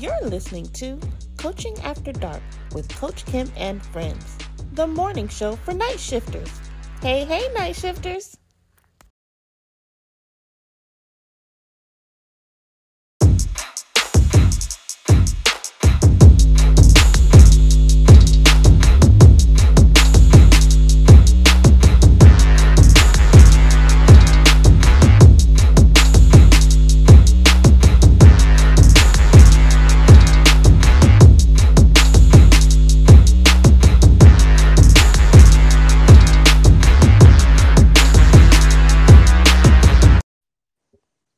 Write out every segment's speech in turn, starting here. You're listening to Coaching After Dark with Coach Kim and Friends, the morning show for night shifters. Hey, hey, night shifters.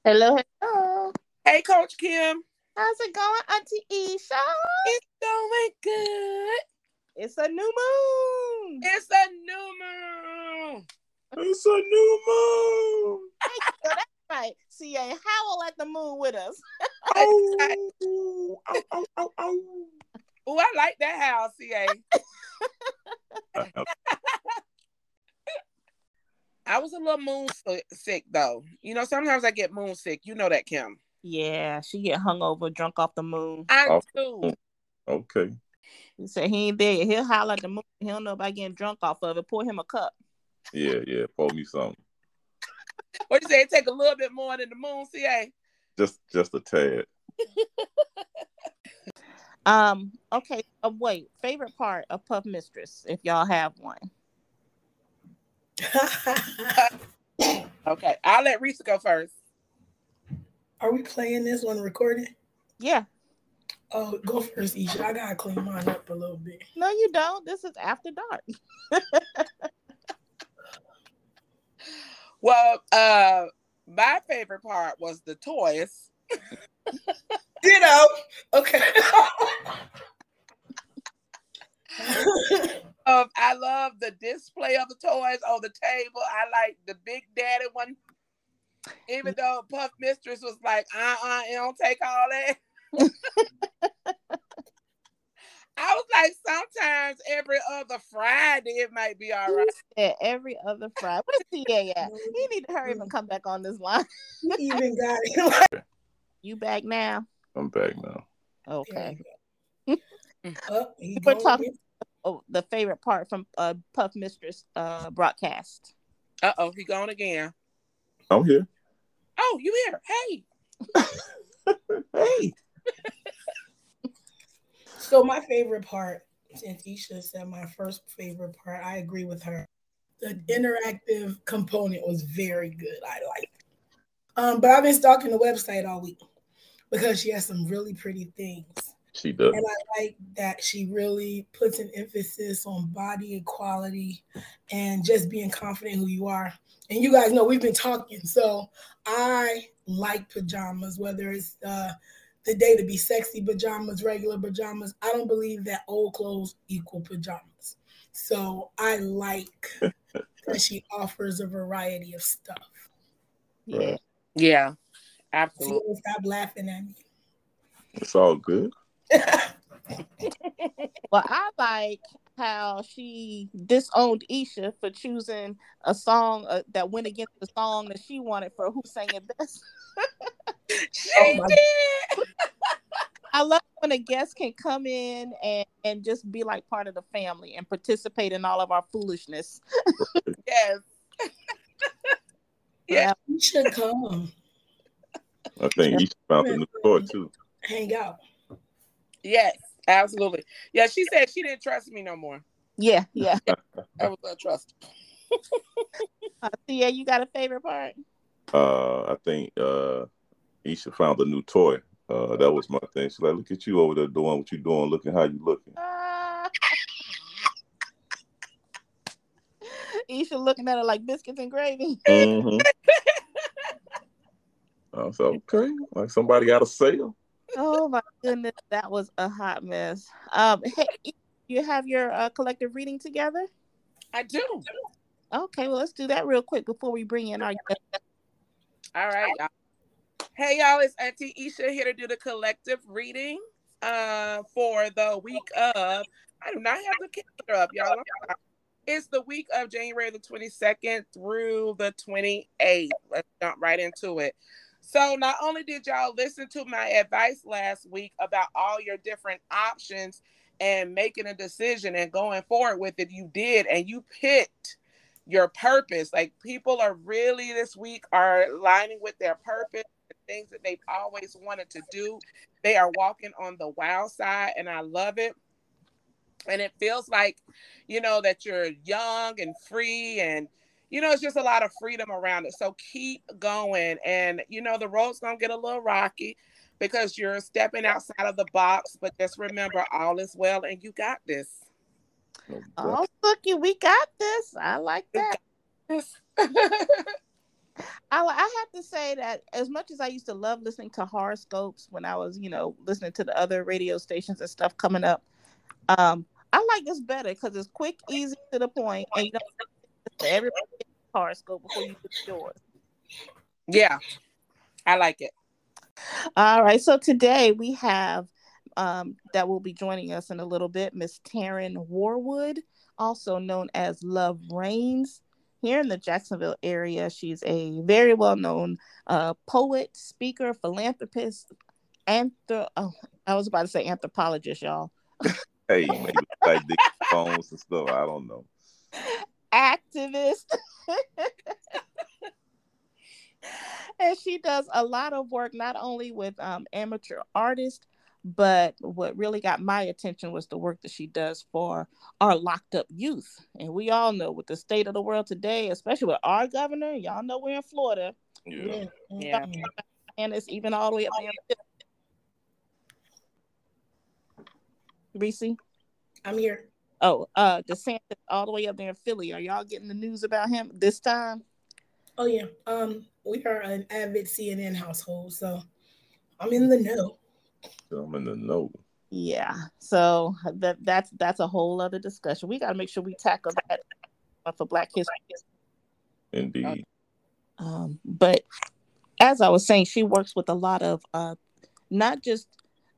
Hello, hello. Hey, Coach Kim. How's it going, Auntie Isha? It's going good. It's a new moon. It's a new moon. It's a new moon. That's right. See, so you howl at the moon with us. Oh. Oh, I like that howl, CA. I was a little moon sick though. You know, sometimes I get moon sick. You know that, Kim. Yeah, she get hungover, drunk off the moon. I do. Okay. He said he ain't there. He'll holler at the moon. He don't know about getting drunk off of it. Pour him a cup. Yeah. Pour me something. What you say? It take a little bit more than the moon, CA? Just a tad. Okay. Oh, wait. Favorite part of Puff Mistress, if y'all have one. Okay, I'll let Risa go first. Are we playing this one recorded? Yeah. Oh, go first, Isha. I gotta clean mine up a little bit. No, you don't. This is After Dark. Well, my favorite part was the toys. Ditto. Okay. I love the display of the toys on the table. I like the Big Daddy one. Even though Puff Mistress was like, you don't take all that. I was like, sometimes every other Friday, it might be all right. Yeah, every other Friday. Where's CA at? You need to hurry up and come back on this line. You even got it. You back now? I'm back now. Okay. We're talking the favorite part from Puff Mistress broadcast. Uh-oh, he gone again. I'm here. Oh, you here. Hey. Hey. So my favorite part, since Isha said my first favorite part, I agree with her. The interactive component was very good. I like it. But I've been stalking the website all week because she has some really pretty things. She does. And I like that she really puts an emphasis on body equality and just being confident who you are. And you guys know we've been talking. So I like pajamas, whether it's the day to be sexy pajamas, regular pajamas. I don't believe that old clothes equal pajamas. So I like that she offers a variety of stuff. Right. Yeah, absolutely. So stop laughing at me. It's all good. Well, I like how she disowned Isha for choosing a song that went against the song that she wanted for Who Sang It Best. She did. I love when a guest can come in and just be like part of the family and participate in all of our foolishness. Yes. Yeah, Isha come. I think Isha found the door too. Hang out. Yes, absolutely. Yeah, she said she didn't trust me no more. Yeah. I was not trust. Yeah, you got a favorite part? I think Isha found a new toy. That was my thing. She's like, look at you over there doing what you're doing, looking how you looking. Isha looking at her like biscuits and gravy. Mm-hmm. I was like, okay, like somebody got a sale. Oh my goodness, that was a hot mess. Hey, you have your collective reading together? I do. Okay, well, let's do that real quick before we bring in our guest. All right, y'all. Hey, y'all, it's Auntie Isha here to do the collective reading for the week of... I do not have the calendar up, y'all. It's the week of January the 22nd through the 28th. Let's jump right into it. So not only did y'all listen to my advice last week about all your different options and making a decision and going forward with it, you did, and you picked your purpose. Like, people are really this week are aligning with their purpose, the things that they've always wanted to do. They are walking on the wow side, and I love it. And it feels like, you know, that you're young and free, and, you know, it's just a lot of freedom around it. So keep going. And, you know, the road's going to get a little rocky because you're stepping outside of the box. But just remember, all is well, and you got this. Oh, Bookie, we got this. I like that. I have to say that as much as I used to love listening to horoscopes when I was, you know, listening to the other radio stations and stuff coming up, I like this better because it's quick, easy, to the point, and you don't everybody gets a horoscope before you get yours. Yeah, I like it. All right, so today we have that will be joining us in a little bit, Miss Taryn Wharwood, also known as Love Reigns, here in the Jacksonville area. She's a very well-known poet, speaker, philanthropist, anthropologist, y'all. Hey, maybe like the phones and stuff. I don't know. Activist. And she does a lot of work, not only with amateur artists, but what really got my attention was the work that she does for our locked up youth. And we all know with the state of the world today, especially with our governor, y'all know we're in Florida. Yeah. Yeah. And it's even all the way up there. Reese? I'm here. Oh, DeSantis all the way up there in Philly. Are y'all getting the news about him this time? Oh, yeah. We are an avid CNN household, so I'm in the know. I'm in the know. Yeah. So that's a whole other discussion. We got to make sure we tackle that for Black History. Indeed. But as I was saying, she works with a lot of not just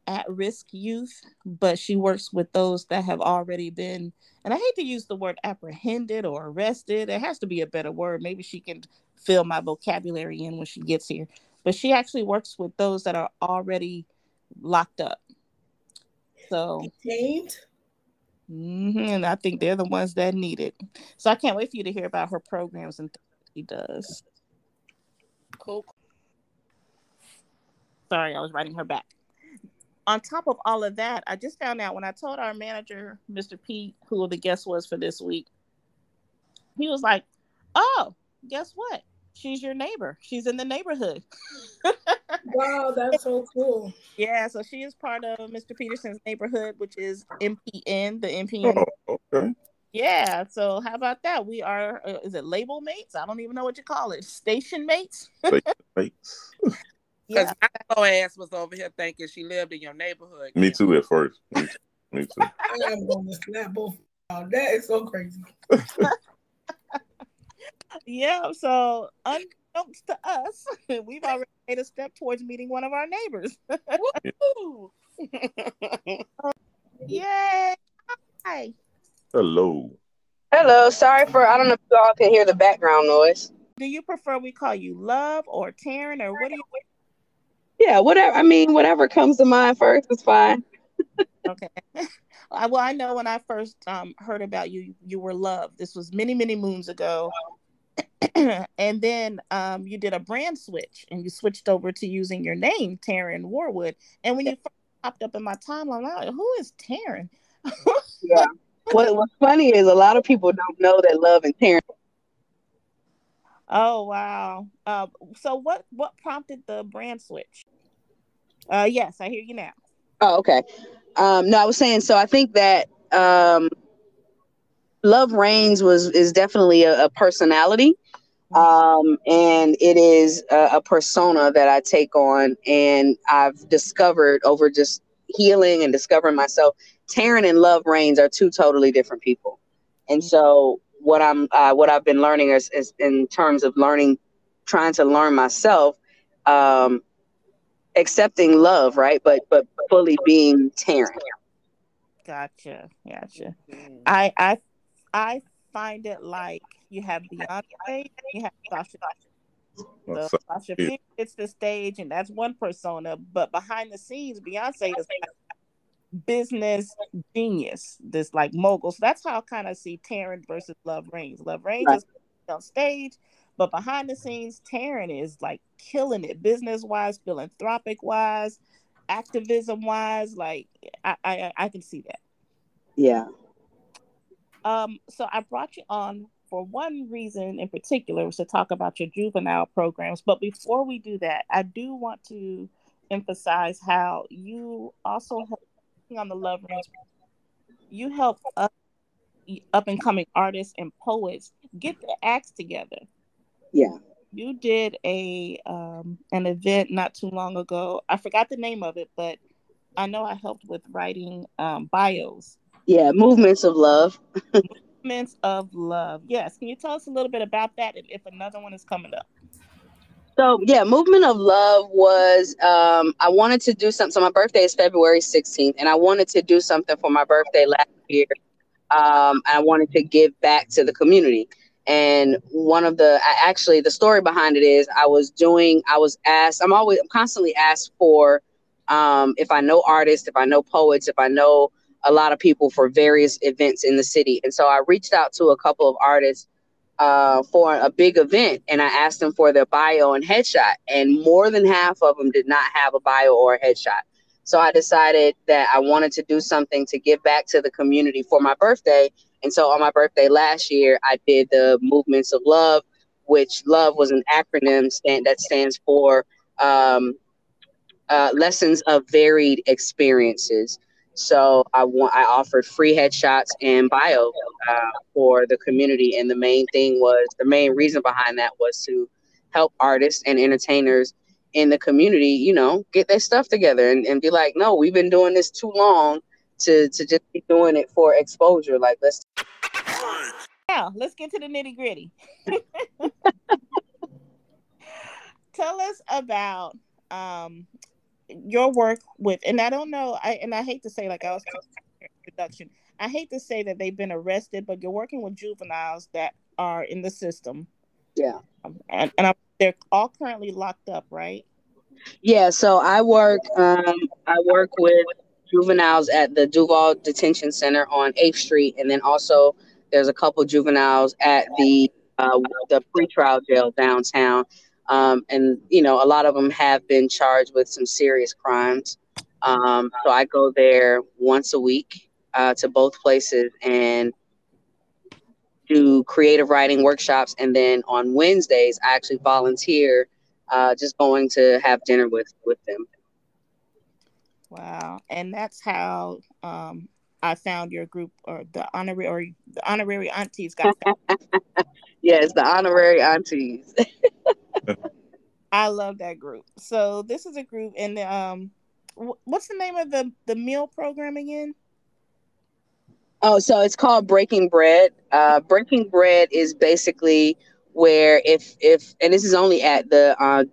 at-risk youth, but she works with those that have already been, and I hate to use the word apprehended or arrested. It has to be a better word. Maybe she can fill my vocabulary in when she gets here. But she actually works with those that are already locked up. So detained. And I think they're the ones that need it. So I can't wait for you to hear about her programs and things she does. Cool. Sorry, I was writing her back. On top of all of that, I just found out when I told our manager, Mr. Pete, who the guest was for this week, he was like, oh, guess what? She's your neighbor. She's in the neighborhood. Wow, that's so cool. Yeah, so she is part of Mr. Peterson's neighborhood, which is MPN, the MPN. Oh, okay. Yeah, so how about that? We are, is it label mates? I don't even know what you call it. Station mates? Station mates. Because yeah. My little ass was over here thinking she lived in your neighborhood. Me too at first. Me too. I am going to slap both. That is so crazy. Yeah, so unbeknownst to us, we've already made a step towards meeting one of our neighbors. Woo! Yay! Hi. Hello. Sorry for, I don't know if you all can hear the background noise. Do you prefer we call you Love or Taryn or what do you? Yeah, whatever. I mean, whatever comes to mind first is fine. Okay. Well, I know when I first heard about you, you were Love. This was many, many moons ago. And then you did a brand switch and you switched over to using your name, Taryn Wharwood. And when you first popped up in my timeline, I was like, who is Taryn? Yeah. What's funny is a lot of people don't know that Love and Taryn. Oh, wow. So what prompted the brand switch? Yes, I hear you now. Oh, okay. No, I was saying, so I think that Love Reigns is definitely a personality. And it is a persona that I take on. And I've discovered over just healing and discovering myself, Taryn and Love Reigns are two totally different people. And so what I've been learning is in terms of trying to learn myself, accepting Love, right? But fully being Taryn. Gotcha. I find it like you have Beyonce, you have Sasha So, Sasha Fierce hits the stage, and that's one persona. But behind the scenes, Beyonce is like business genius, this like mogul. So that's how I kind of see Taryn versus Love Reigns. Love Reigns is on stage, but behind the scenes, Taryn is like killing it, business wise, philanthropic wise, activism wise. Like I can see that. Yeah. So I brought you on for one reason in particular, was to talk about your juvenile programs. But before we do that, I do want to emphasize how you also help on the Love Reigns. You help up and coming artists and poets get their acts together. Yeah. You did a an event not too long ago. I forgot the name of it, but I know I helped with writing bios. Yeah, Movements of Love. Movements of Love. Yes. Can you tell us a little bit about that and if another one is coming up? So, yeah, Movement of Love was, I wanted to do something. So my birthday is February 16th, and I wanted to do something for my birthday last year. I wanted to give back to the community. And one of the, the story behind it is I was asked, I'm constantly asked for if I know artists, if I know poets, if I know a lot of people for various events in the city. And so I reached out to a couple of artists for a big event, and I asked them for their bio and headshot. And more than half of them did not have a bio or a headshot. So I decided that I wanted to do something to give back to the community for my birthday. And so on my birthday last year, I did the Movements of Love, which love was an acronym that stands for Lessons of Varied Experiences. So I offered free headshots and bio for the community. And the main reason behind that was to help artists and entertainers in the community, you know, get their stuff together and be like, no, we've been doing this too long to just be doing it for exposure. Like, let's get to the nitty gritty. Tell us about, your work with, and I don't know, I hate to say, like I was talking in the introduction, I hate to say that they've been arrested, but you're working with juveniles that are in the system. Yeah. And they're all currently locked up, right? Yeah, so I work with juveniles at the Duval Detention Center on 8th Street, and then also there's a couple juveniles at the pretrial jail downtown. And, you know, a lot of them have been charged with some serious crimes. So I go there once a week to both places and do creative writing workshops. And then on Wednesdays, I actually volunteer just going to have dinner with them. Wow. And that's how I found your group, or the Honorary Aunties got found. Yes, the Honorary Aunties. I love that group. So this is a group, and what's the name of the meal program again? Oh, so it's called Breaking Bread. Breaking Bread is basically where if and this is only at the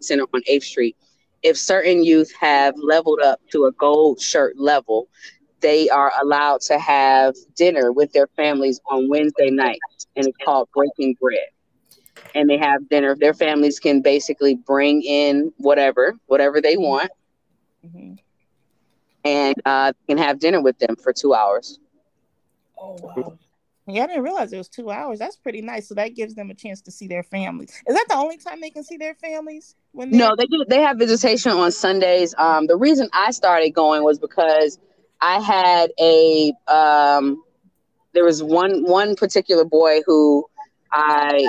center on 8th Street. If certain youth have leveled up to a gold shirt level, they are allowed to have dinner with their families on Wednesday nights, and it's called Breaking Bread. And they have dinner. Their families can basically bring in whatever they want, mm-hmm. and can have dinner with them for 2 hours. Oh, wow. Yeah, I didn't realize it was 2 hours. That's pretty nice. So that gives them a chance to see their families. Is that the only time they can see their families? No, they have visitation on Sundays. The reason I started going was because I had there was one particular boy who I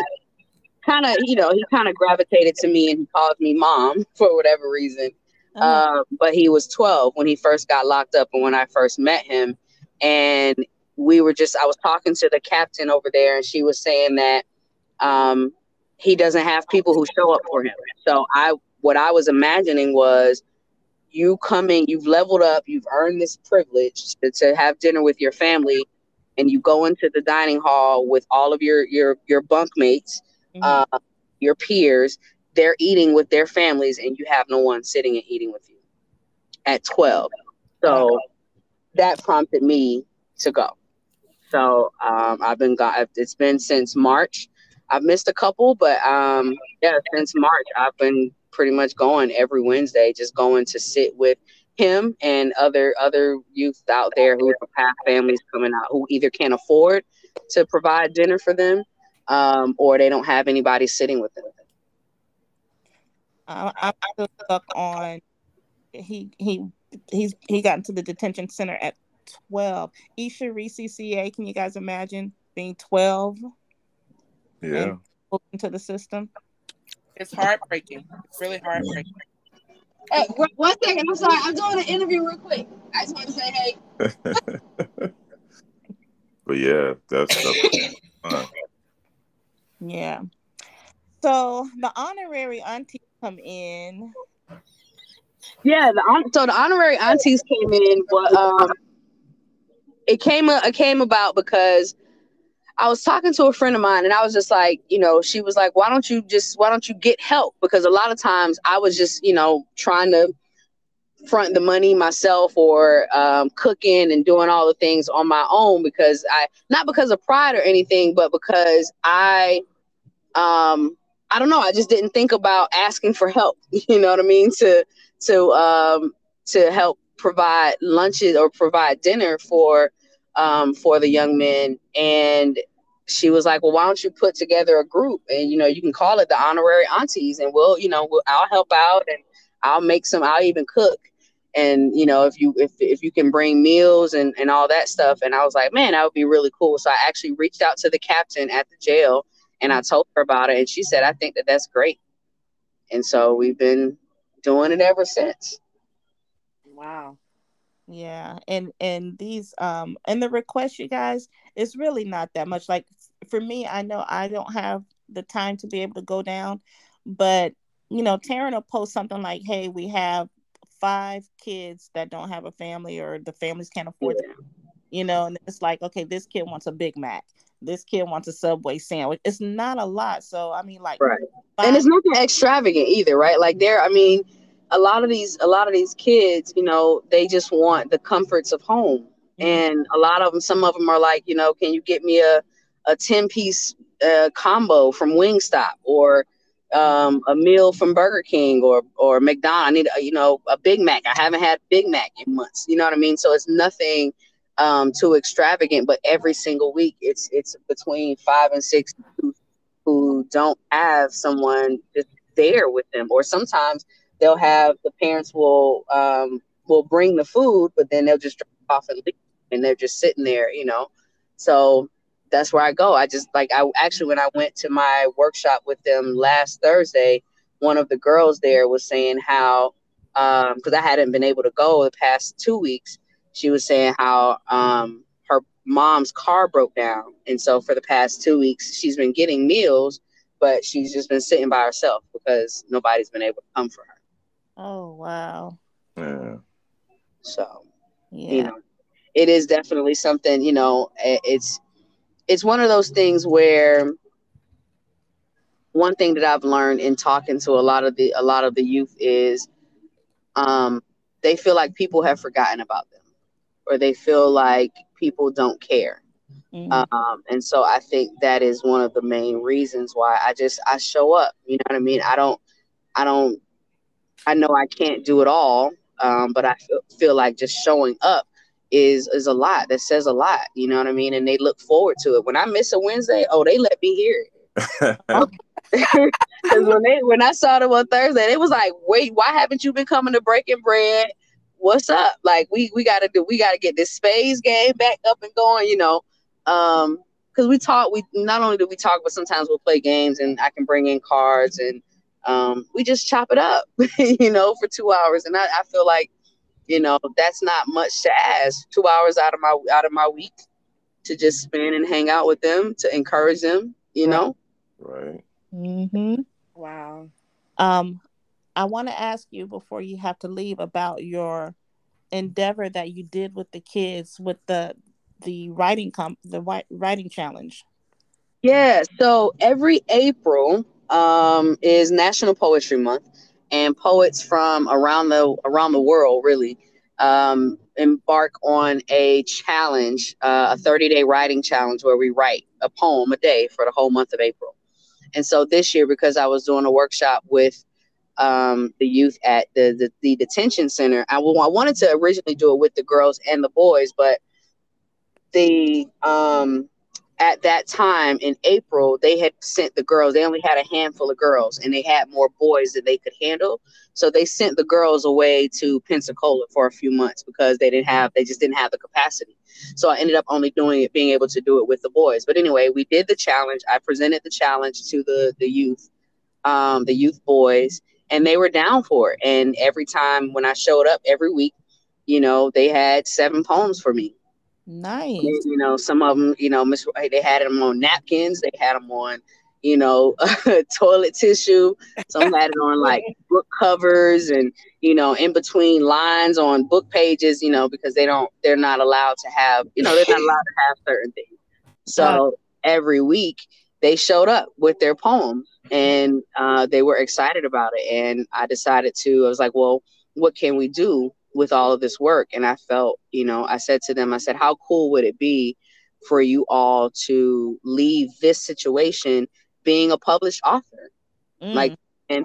kind of, you know, he kind of gravitated to me, and he called me mom for whatever reason. But he was 12 when he first got locked up and when I first met him. And I was talking to the captain over there, and she was saying that he doesn't have people who show up for him. So what I was imagining was you coming, you've leveled up, you've earned this privilege to have dinner with your family, and you go into the dining hall with all of your bunk mates. Mm-hmm. Your peers, they're eating with their families, and you have no one sitting and eating with you at 12. So that prompted me to go. So I've been gone. It's been since March. I've missed a couple, but yeah, since March, I've been pretty much going every Wednesday, just going to sit with him and other youth out there who have families coming out who either can't afford to provide dinner for them or they don't have anybody sitting with them. I just look on, he got into the detention center at 12. Isha Reese, CA, can you guys imagine being 12? Yeah. Into the system. It's heartbreaking. It's really heartbreaking. Hey, one second. I'm sorry. I'm doing an interview real quick. I just want to say, hey. But yeah, that's yeah. So the honorary aunties come in. Yeah, so the honorary aunties came in. But it came about because I was talking to a friend of mine, and I was just like, you know, she was like, why don't you get help? Because a lot of times I was just, you know, trying to front the money myself or cooking and doing all the things on my own because not because of pride or anything, but because I don't know. I just didn't think about asking for help. You know what I mean? To help provide lunches or provide dinner for the young men. And she was like, well, why don't you put together a group and, you know, you can call it the Honorary Aunties and we'll, you know, I'll help out and I'll make some, I'll even cook. And, you know, if you can bring meals and all that stuff. And I was like, man, that would be really cool. So I actually reached out to the captain at the jail and I told her about it. And she said, I think that that's great. And so we've been doing it ever since. Wow. Yeah, and these and the request, you guys, it's really not that much. Like for me, I know I don't have the time to be able to go down, but you know, Taryn will post something like, "Hey, we have 5 kids that don't have a family, or the families can't afford them." You know, and it's like, okay, this kid wants a Big Mac, this kid wants a Subway sandwich. It's not a lot, so I mean, like, right, and it's nothing extravagant either, right? Like there, I mean. A lot of these kids, you know, they just want the comforts of home. And a lot of them, some of them are like, you know, can you get me a 10-piece combo from Wingstop or a meal from Burger King or McDonald's? I need, you know, a Big Mac. I haven't had Big Mac in months. You know what I mean? So it's nothing too extravagant. But every single week, it's between 5 and 6 who don't have someone just there with them, or sometimes they'll have the parents will bring the food, but then they'll just drop off and leave, and they're just sitting there, you know. So that's where I go. I just like I actually when I went to my workshop with them last Thursday, one of the girls there was saying how because I hadn't been able to go the past 2 weeks, she was saying how her mom's car broke down, and so for the past 2 weeks she's been getting meals, but she's just been sitting by herself because nobody's been able to come for her. Oh, wow. Yeah. So, yeah, you know, it is definitely something, you know, it's one of those things where one thing that I've learned in talking to a lot of the youth is they feel like people have forgotten about them, or they feel like people don't care. Mm-hmm. And so I think that is one of the main reasons why I show up. You know what I mean? I know I can't do it all, but I feel like just showing up is a lot. That says a lot. You know what I mean? And they look forward to it. When I miss a Wednesday, oh, they let me hear it. Because when I saw them on Thursday, they was like, "Wait, why haven't you been coming to Breaking Bread? What's up? Like we gotta get this spades game back up and going." You know, because we not only do we talk, but sometimes we'll play games, and I can bring in cards and. We just chop it up, you know, for 2 hours. And I feel like, you know, that's not much to ask. 2 hours out of my week to just spend and hang out with them, to encourage them, you know? Right. Mm-hmm. Wow. I want to ask you before you have to leave about your endeavor that you did with the kids with the writing challenge. Yeah. So every April, is National Poetry Month, and poets from around the world really embark on a challenge, a 30-day writing challenge where we write a poem a day for the whole month of April. And so this year, because I was doing a workshop with the youth at the detention center, I wanted to originally do it with the girls and the boys, but the at that time in April, they had sent the girls. They only had a handful of girls, and they had more boys that they could handle. So they sent the girls away to Pensacola for a few months because they just didn't have the capacity. So I ended up only being able to do it with the boys. But anyway, we did the challenge. I presented the challenge to the youth, the youth boys, and they were down for it. And every time when I showed up every week, they had 7 poems for me. Nice. And, some of them, they had them on napkins. They had them on, toilet tissue. Some had it on like book covers and, in between lines on book pages, because they're not allowed to have, they're not allowed to have certain things. So every week they showed up with their poem, and they were excited about it. And I was like, well, what can we do with all of this work? And I felt, I said to them, how cool would it be for you all to leave this situation being a published author? Hey,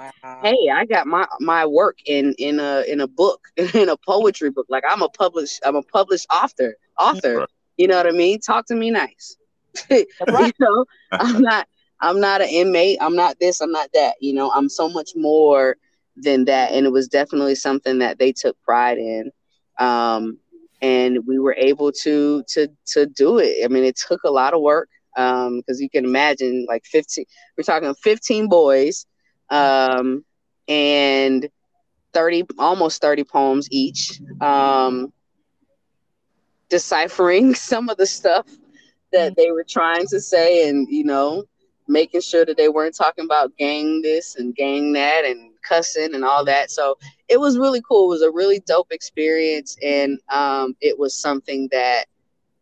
I got my work in a book, in a poetry book. Like I'm a published author. Right. You know what I mean? Talk to me nice. I'm not an inmate. I'm not this, I'm not that, I'm so much more than that. And it was definitely something that they took pride in, and we were able to do it. I mean, it took a lot of work, because you can imagine, like 15 boys, and almost 30 poems each, deciphering some of the stuff that they were trying to say, and making sure that they weren't talking about gang this and gang that and cussing and all that. So it was really cool. It was a really dope experience, and it was something that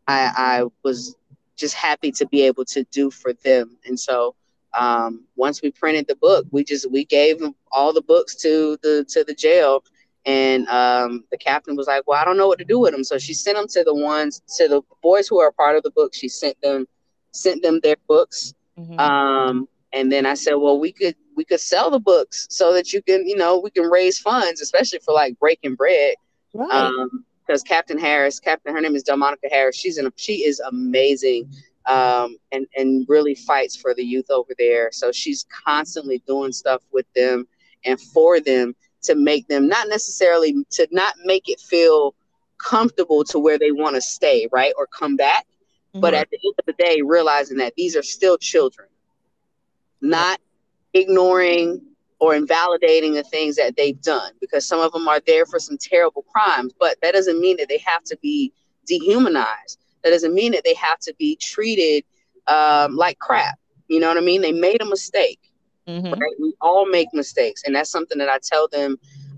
I was just happy to be able to do for them. And so once we printed the book, we gave all the books to the jail, and the captain was like, well, I don't know what to do with them. So she sent them to the boys who are part of the book. She sent them their books. Mm-hmm. And then I said, well, we could sell the books so that we can raise funds, especially for like Breaking Bread. Right. Because her name is Delmonica Harris. She is amazing. And really fights for the youth over there. So she's constantly doing stuff with them and for them to make them not make it feel comfortable to where they want to stay, right? Or come back. Mm-hmm. But at the end of the day, realizing that these are still children, not ignoring or invalidating the things that they've done, because some of them are there for some terrible crimes, but that doesn't mean that they have to be dehumanized. That doesn't mean that they have to be treated like crap. You know what I mean? They made a mistake. Mm-hmm. Right? We all make mistakes. And that's something that I tell them.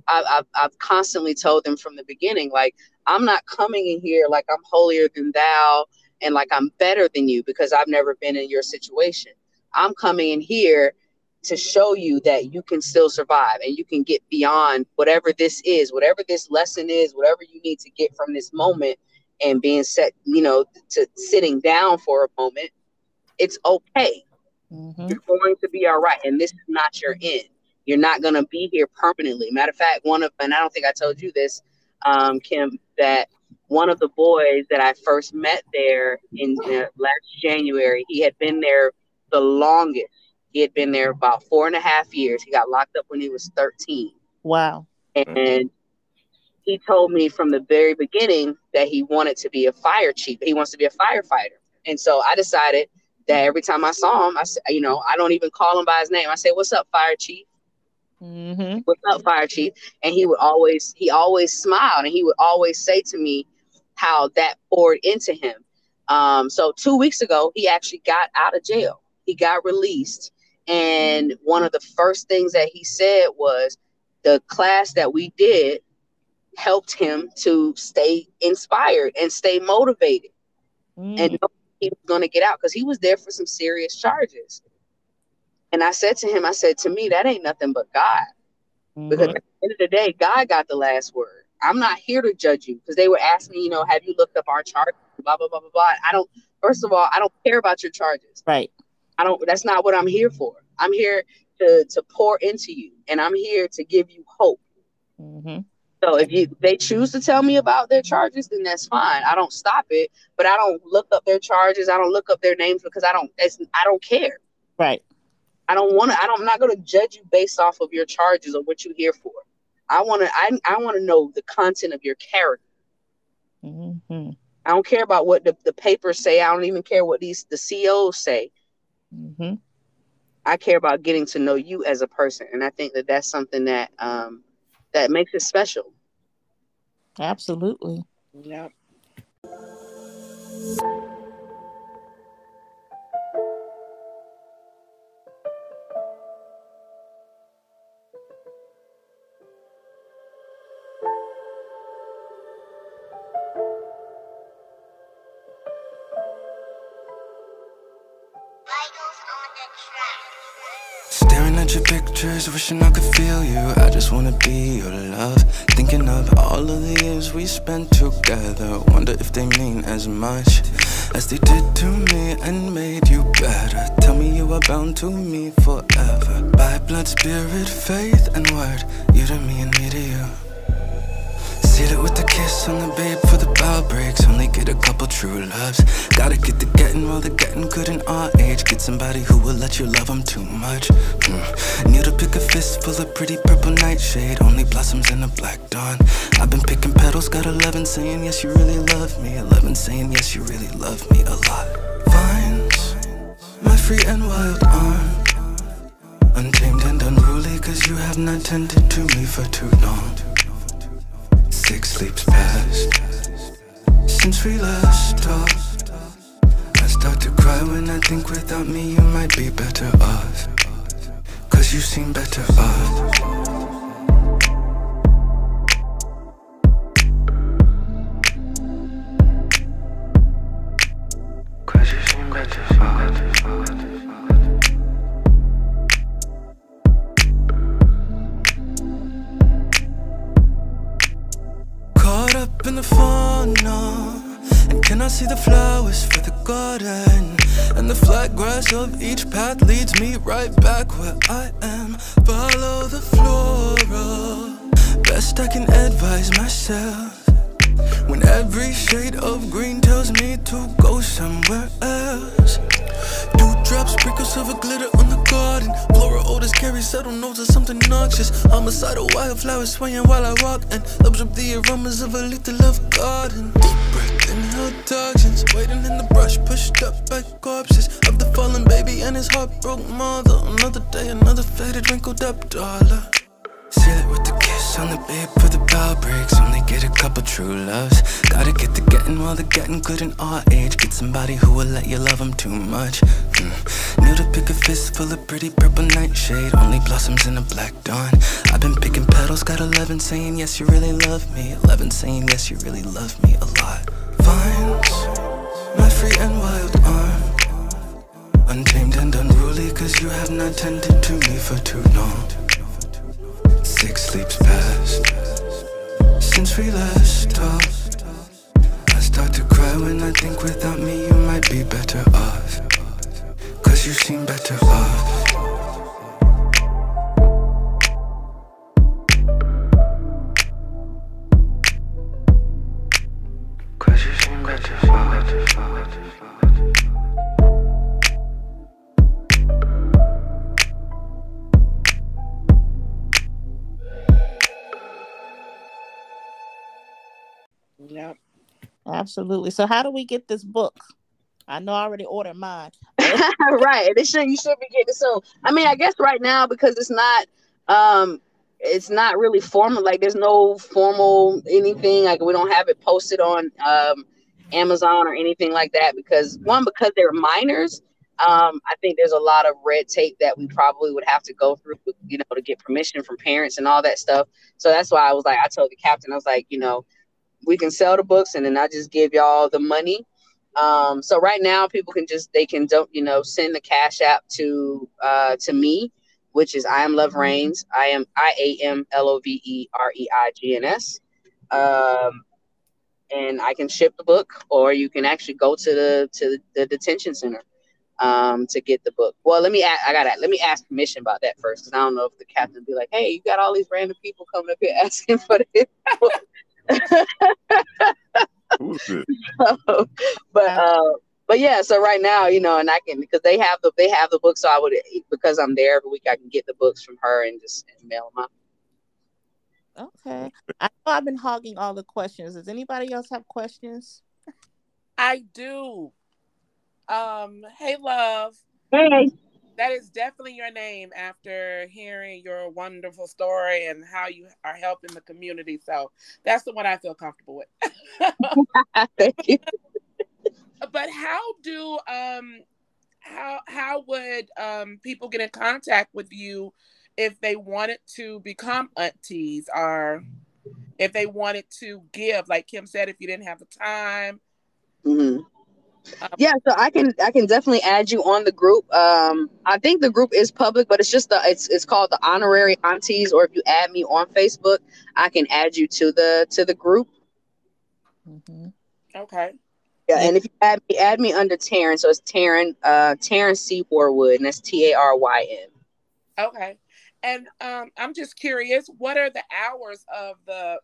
I've constantly told them from the beginning, like, I'm not coming in here like I'm holier than thou and like I'm better than you, because I've never been in your situation. I'm coming in here to show you that you can still survive and you can get beyond whatever this is, whatever this lesson is, whatever you need to get from this moment and being set, to sitting down for a moment. It's okay. Mm-hmm. You're going to be all right. And this is not your end. You're not going to be here permanently. Matter of fact, and I don't think I told you this, Kim, that one of the boys that I first met there in last January, he had been there the longest. He had been there about 4.5 years. He got locked up when he was 13. Wow. And he told me from the very beginning that he wanted to be a fire chief. He wants to be a firefighter. And so I decided that every time I saw him, I said, I don't even call him by his name. I say, what's up, fire chief? Mm-hmm. What's up, fire chief? And he always smiled, and he would always say to me how that poured into him. So 2 weeks ago, he actually got out of jail. He got released. And one of the first things that he said was the class that we did helped him to stay inspired and stay motivated. Mm. And he was going to get out because he was there for some serious charges. And I said to him, to me, that ain't nothing but God. Mm-hmm. Because at the end of the day, God got the last word. I'm not here to judge you, because they were asking me, have you looked up our charges? Blah, blah, blah, blah, blah. First of all, I don't care about your charges. Right. that's not what I'm here for. I'm here to pour into you, and I'm here to give you hope. Mm-hmm. So if they choose to tell me about their charges, then that's fine. I don't stop it, but I don't look up their charges. I don't look up their names because I don't care. Right. I'm not going to judge you based off of your charges or what you're here for. I want to know the content of your character. Mm-hmm. I don't care about what the papers say. I don't even care what the COs say. Mm-hmm. I care about getting to know you as a person. And I think that that's something that, that makes it special. Absolutely. Yep. Pictures, wishing I could feel you. I just wanna be your love. Thinking of all of the years we spent together. Wonder if they mean as much as they did to me and made you better. Tell me you are bound to me forever. By blood, spirit, faith, and word. You to me and me to you. Seal it with a kiss on the babe for the bow breaks. Only get a couple true loves. Gotta get the getting while the getting good in our age. Get somebody who will let you love them too much. Need to pick a fist full of pretty purple nightshade. Only blossoms in the black dawn. I've been picking petals, got 11 saying yes you really love me. 11 saying yes you really love me a lot. Vines, my free and wild arm. Untamed and unruly cause you have not tended to me for too long. 6 sleeps past since we last talked. I start to cry when I think without me you might be better off. Cause you seem better off. Of each path leads me right back where I am. Follow the floral. Best I can advise myself. When every shade of green tells me to go somewhere else. Dewdrops, sprinkles of a glitter on the garden. Floral odors carry subtle notes of something noxious. I'm a side of wildflowers swaying while I walk and absorb the aromas of a little love garden. Deep breath, inhale toxins. Waiting in the brush, pushed up by corpses of the fallen baby and his heartbroken mother. Another day, another faded, wrinkled up dollar. Seal it with the kiss on the babe for the bow breaks. Only get a couple true loves. Gotta get the getting while the getting good in our age. Get somebody who will let you love them too much. New to pick a fist full of pretty purple nightshade. Only blossoms in the black dawn. I've been picking petals, got 11 saying yes you really love me. 11 saying yes you really love me a lot. Vines, my free and wild arm. Untamed and unruly cause you have not tended to me for too long. 6 sleeps past since we last talked. I start to cry when I think without me you might be better off. Cause you seem better off. Cause you seem better off. Yep. Absolutely. So how do we get this book? I know I already ordered mine. Right. You should be getting it soon. I mean, I guess right now because it's not really formal. Like there's no formal anything. Like we don't have it posted on Amazon or anything like that because they're minors. I think there's a lot of red tape that we probably would have to go through, to get permission from parents and all that stuff. So that's why I told the captain, we can sell the books and then I just give y'all the money. So right now people can send the Cash App to me, which is I Am Love Reigns. I am IAMLOVEREIGNS. And I can ship the book or you can actually go to the detention center. to get the book. Well, let me ask permission about that first, because I don't know if the captain would be like, hey, you got all these random people coming up here asking for this book. Who's this? So, but yeah, so right now, you know, and I can, because they have the book, so I would, because I'm there every week, I can get the books from her and just mail them out. Okay. I know I've been hogging all the questions. Does anybody else have questions? I do. Hey, Love. Hey. That is definitely your name after hearing your wonderful story and how you are helping the community. So that's the one I feel comfortable with. Thank you. But how would people get in contact with you if they wanted to become aunties, or if they wanted to give, like Kim said, if you didn't have the time? Mm-hmm. Yeah, so I can definitely add you on the group. I think the group is public, but it's just it's called the Honorary Aunties. Or if you add me on Facebook, I can add you to the group. Mm-hmm. Okay. Yeah, and if you add me under Taryn, so it's Taryn, Taryn C. Wharwood, and that's Taryn. Okay. And I'm just curious, what are the hours of the,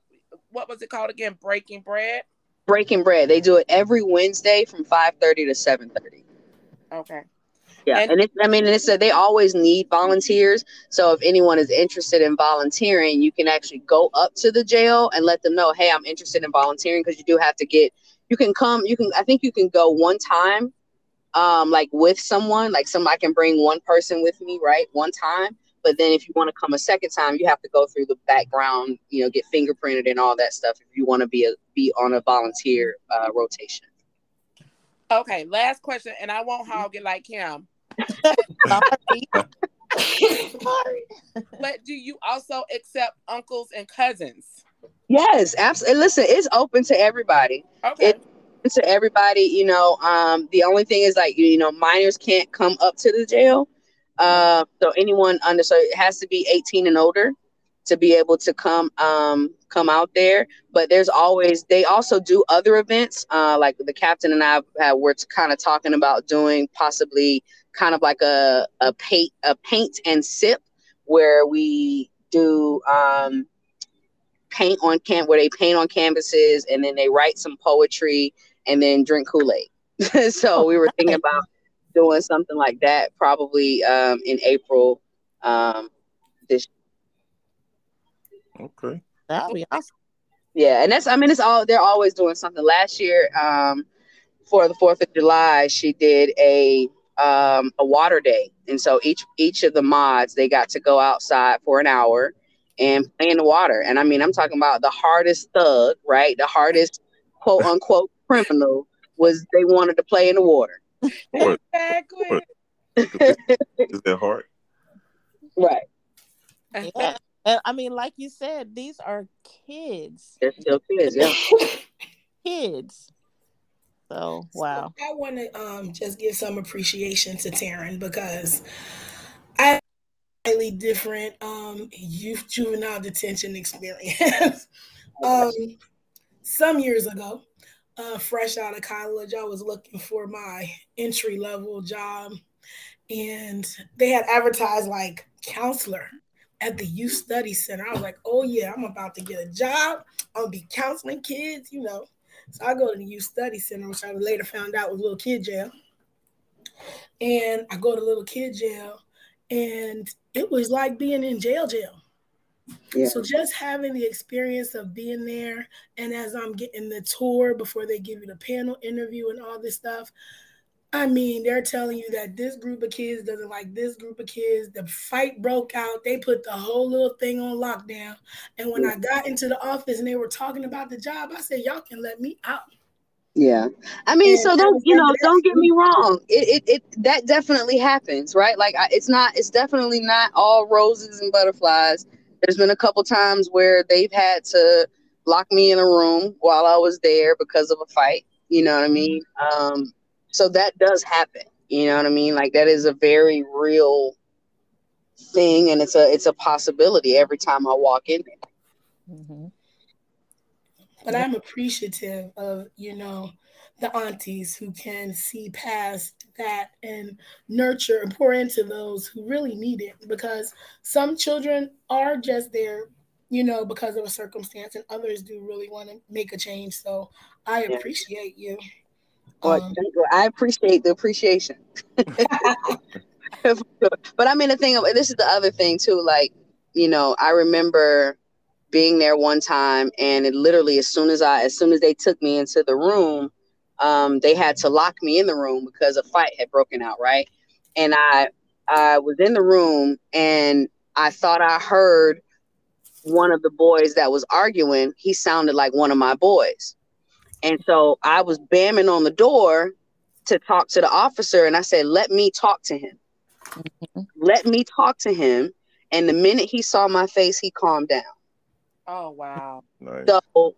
what was it called again? Breaking Bread? Breaking Bread. They do it every Wednesday from 5:30 to 7:30. Okay. Yeah, and it's they always need volunteers. So if anyone is interested in volunteering, you can actually go up to the jail and let them know, hey, I'm interested in volunteering, because you do have to get, you can come, I think you can go one time, like with someone, like I can bring one person with me, right? One time. But then if you want to come a second time, you have to go through the background, you know, get fingerprinted and all that stuff if you want to be on a volunteer rotation. Okay, last question, and I won't hog it like him. Sorry. But do you also accept uncles and cousins? Yes, absolutely. Listen, it's open to everybody. Okay. It's open to everybody, you know. The only thing is, like, you know, minors can't come up to the jail. So anyone under, so it has to be 18 and older to be able to come out there. But there's always, they also do other events, like the captain and I were kind of talking about doing possibly kind of like a paint and sip, where we do where they paint on canvases and then they write some poetry and then drink Kool-Aid. So we were thinking about doing something like that, probably in April this year. Okay. That'll be awesome. Yeah, and that's, I mean, it's all, they're always doing something. Last year, for the 4th of July, she did a water day. And so each of the mods, they got to go outside for an hour and play in the water. And I mean, I'm talking about the hardest thug, right? The hardest quote unquote criminal was, they wanted to play in the water. Exactly. Is that hard? Right. Yeah. And I mean, like you said, these are kids. They're still kids, yeah. Kids. So, wow. So I want to just give some appreciation to Taryn, because I have a slightly different youth juvenile detention experience. Some years ago, fresh out of college, I was looking for my entry-level job, and they had advertised like counselor at the youth study center. I was like, oh yeah, I'm about to get a job, I'll be counseling kids, you know. So I go to the youth study center, which I later found out was little kid jail. And I go to little kid jail, and it was like being in jail. Yeah. So just having the experience of being there, and as I'm getting the tour before they give you the panel interview and all this stuff, I mean, they're telling you that this group of kids doesn't like this group of kids. The fight broke out. They put the whole little thing on lockdown. And when I got into the office and they were talking about the job, I said, y'all can let me out. Yeah. I mean, and so don't get me wrong. It that definitely happens, right? Like it's definitely not all roses and butterflies. There's been a couple times where they've had to lock me in a room while I was there because of a fight. You know what I mean? So that does happen. You know what I mean? Like, that is a very real thing, and it's a possibility every time I walk in there. Mm-hmm. But I'm appreciative of, you know, the aunties who can see past that and nurture and pour into those who really need it, because some children are just there, you know, because of a circumstance, and others do really want to make a change. So I appreciate you. I appreciate the appreciation. But I mean, the thing, this is the other thing too, like, you know, I remember being there one time, and it literally, as soon as they took me into the room, they had to lock me in the room because a fight had broken out, right? And I was in the room, and I thought I heard one of the boys that was arguing. He sounded like one of my boys. And so I was banging on the door to talk to the officer, and I said, let me talk to him. Mm-hmm. Let me talk to him. And the minute he saw my face, he calmed down. Oh, wow. Nice. So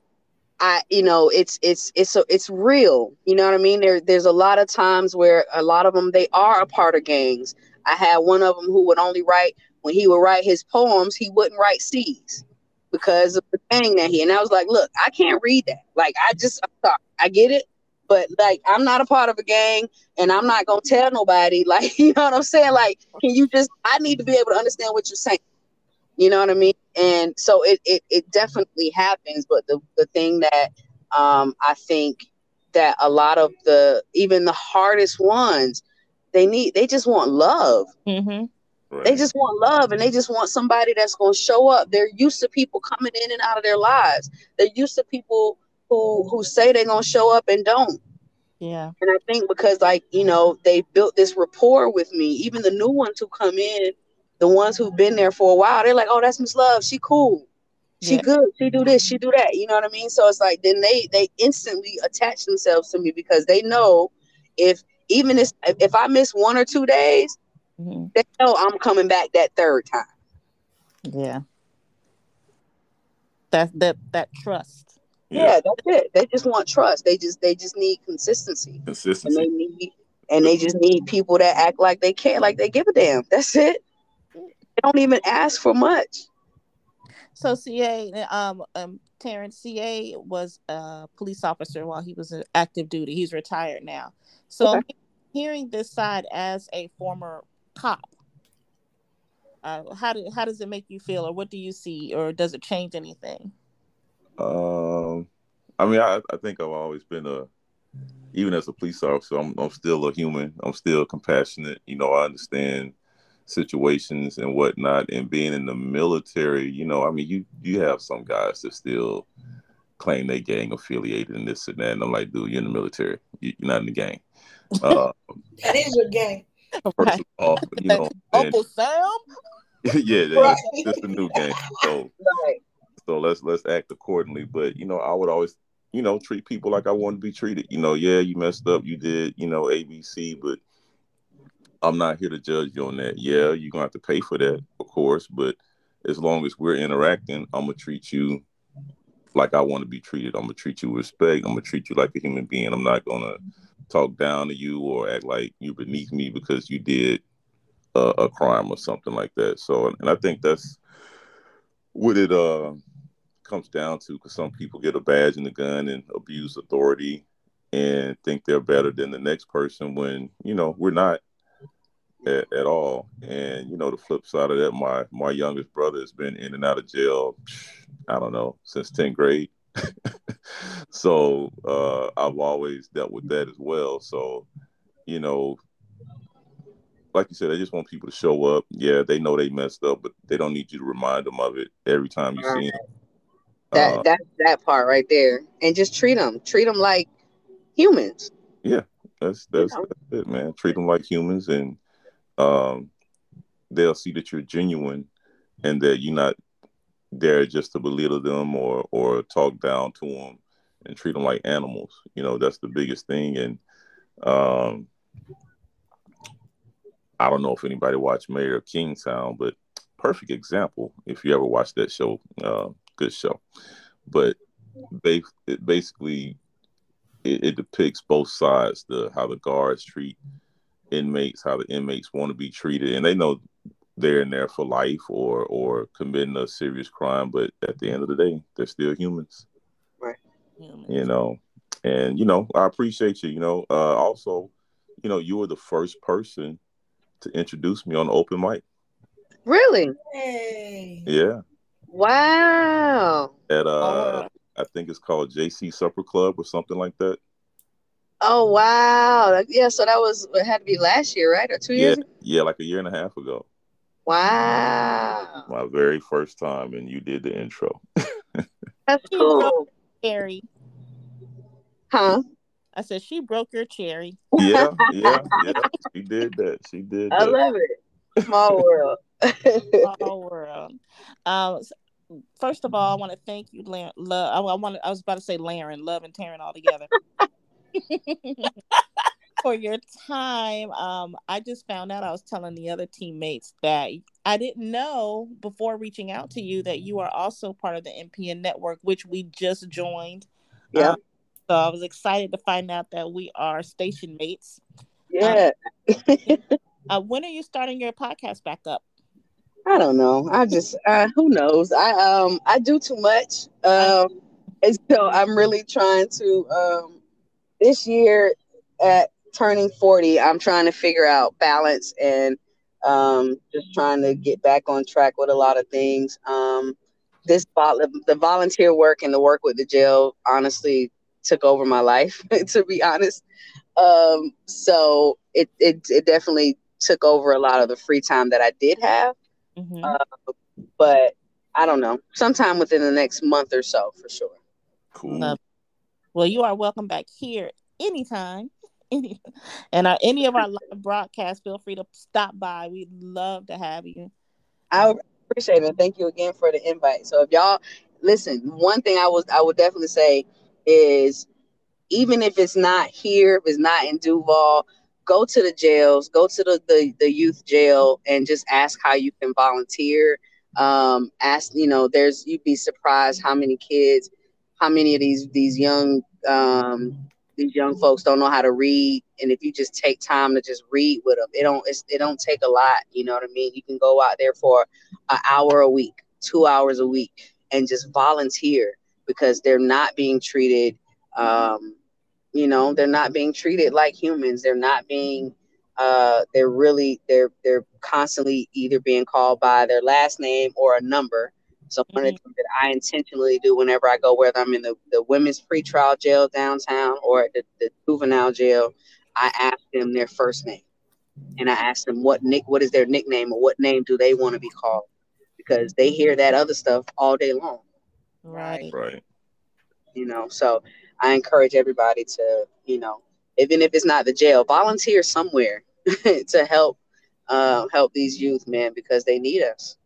it's real. You know what I mean? There's a lot of times where a lot of them, they are a part of gangs. I had one of them who would only write, when he would write his poems, he wouldn't write C's because of the gang that he, and I was like, look, I can't read that. Like, I'm sorry, I get it. But like, I'm not a part of a gang, and I'm not going to tell nobody, like, you know what I'm saying? Like, I need to be able to understand what you're saying. You know what I mean? And so it definitely happens. But the thing that I think that a lot of even the hardest ones, they just want love. Mm-hmm. Right. They just want love, and they just want somebody that's going to show up. They're used to people coming in and out of their lives. They're used to people who say they're going to show up and don't. Yeah. And I think because, like, you know, they built this rapport with me, even the new ones who come in, the ones who've been there for a while, they're like, oh, that's Miss Love. She cool. She good. She do this. She do that. You know what I mean? So it's like, then they instantly attach themselves to me, because they know if I miss 1 or 2 days, mm-hmm. they know I'm coming back that third time. Yeah. That trust. Yeah, that's it. They just want trust. They just need consistency. Consistency. And they just need people that act like they care, like they give a damn. That's it. They don't even ask for much. So Taryn C.A. was a police officer while he was in active duty. He's retired now. So hearing this side as a former cop, how does it make you feel, or what do you see, or does it change anything? I mean, I think I've always been even as a police officer, I'm still a human. I'm still compassionate. You know, I understand situations and whatnot, and being in the military, you know, I mean, you have some guys that still claim they gang affiliated and this and that, and I'm like, dude, you're in the military, you're not in the gang. That is your gang. First of all, you know, Uncle Sam. Yeah, that's a new gang. So, so let's act accordingly. But you know, I would always, you know, treat people like I want to be treated. You know, yeah, you messed up, you did, you know, ABC, but I'm not here to judge you on that. Yeah, you're going to have to pay for that, of course, but as long as we're interacting, I'm going to treat you like I want to be treated. I'm going to treat you with respect. I'm going to treat you like a human being. I'm not going to talk down to you or act like you're beneath me because you did a crime or something like that. So, and I think that's what it comes down to, because some people get a badge and a gun and abuse authority and think they're better than the next person when, you know, we're not. At all. And you know, the flip side of that, my youngest brother has been in and out of jail, I don't know, since 10th grade. So I've always dealt with that as well. So, you know, like you said, I just want people to show up. Yeah, they know they messed up, but they don't need you to remind them of it every time you see them. That part right there, and just treat them like humans. Yeah, that's it, man. Treat them like humans, and they'll see that you're genuine and that you're not there just to belittle them or talk down to them, and treat them like animals. You know, that's the biggest thing. And I don't know if anybody watched Mayor of Kingstown, but perfect example, if you ever watched that show, good show. But it depicts both sides, how the guards treat inmates, how the inmates want to be treated, and they know they're in there for life or committing a serious crime, but at the end of the day, they're still humans. Right. you know, and, you know, I appreciate you, you know, also, you know, you were the first person to introduce me on open mic. Really? Hey. Yeah. Wow. At, I think it's called JC Supper Club or something like that. Oh, wow. Yeah, so that was, it had to be last year, right? Or 2 years ago? Yeah, like a year and a half ago. Wow. My very first time, and you did the intro. That's cool. Cherry. Huh? I said, she broke your cherry. Yeah, yeah, yeah. She did that. She did that. I love it. Small world. Small world. First of all, I want to thank you, Laren. I was about to say Laren, Love, and Taryn all together. For your time. I just found out, I was telling the other teammates that I didn't know before reaching out to you that you are also part of the MPN network, which we just joined. Yeah. So I was excited to find out that we are station mates. Yeah. When are you starting your podcast back up? I don't know. I just, who knows? I do too much. And so I'm really trying to, this year at turning 40, I'm trying to figure out balance and just trying to get back on track with a lot of things. The volunteer work and the work with the jail honestly took over my life, to be honest. So it definitely took over a lot of the free time that I did have. Mm-hmm. But I don't know, sometime within the next month or so for sure. Cool. Well, you are welcome back here anytime. And any of our live broadcasts, feel free to stop by. We'd love to have you. I appreciate it. Thank you again for the invite. So if y'all listen, one thing I would definitely say is, even if it's not here, if it's not in Duval, go to the jails, go to the youth jail and just ask how you can volunteer. Ask, you know, you'd be surprised how many kids, how many of these young folks don't know how to read. And if you just take time to just read with them, it don't take a lot. You know what I mean? You can go out there for an hour a week, 2 hours a week, and just volunteer, because they're not being treated, you know, they're not being treated like humans. They're not being, they're constantly either being called by their last name or a number. So one of the things that I intentionally do whenever I go, whether I'm in the women's pretrial jail downtown or at the juvenile jail, I ask them their first name. And I ask them what is their nickname, or what name do they want to be called? Because they hear that other stuff all day long. Right. Right. You know, so I encourage everybody to, you know, even if it's not the jail, volunteer somewhere to help these youth, man, because they need us.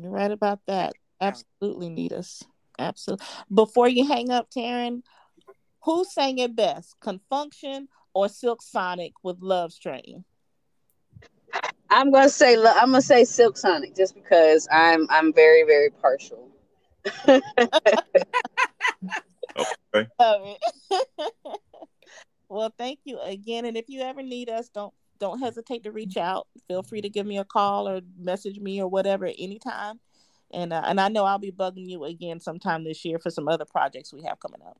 You're right about that. Absolutely need us. Absolutely. Before you hang up, Taryn, who sang it best, Confunction or Silk Sonic with Love Train? I'm gonna say Silk Sonic, just because I'm very, very partial. Okay. Love it. Well, thank you again. And if you ever need us, don't hesitate to reach out. Feel free to give me a call or message me or whatever anytime. And I know I'll be bugging you again sometime this year for some other projects we have coming up.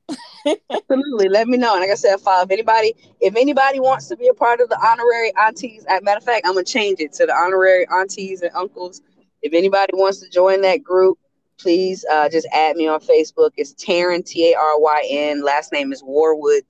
Absolutely. Let me know. And like I said, if anybody wants to be a part of the Honorary Aunties, as a matter of fact, I'm going to change it to the Honorary Aunties and Uncles. If anybody wants to join that group, please just add me on Facebook. It's Taryn, Taryn. Last name is Wharwood,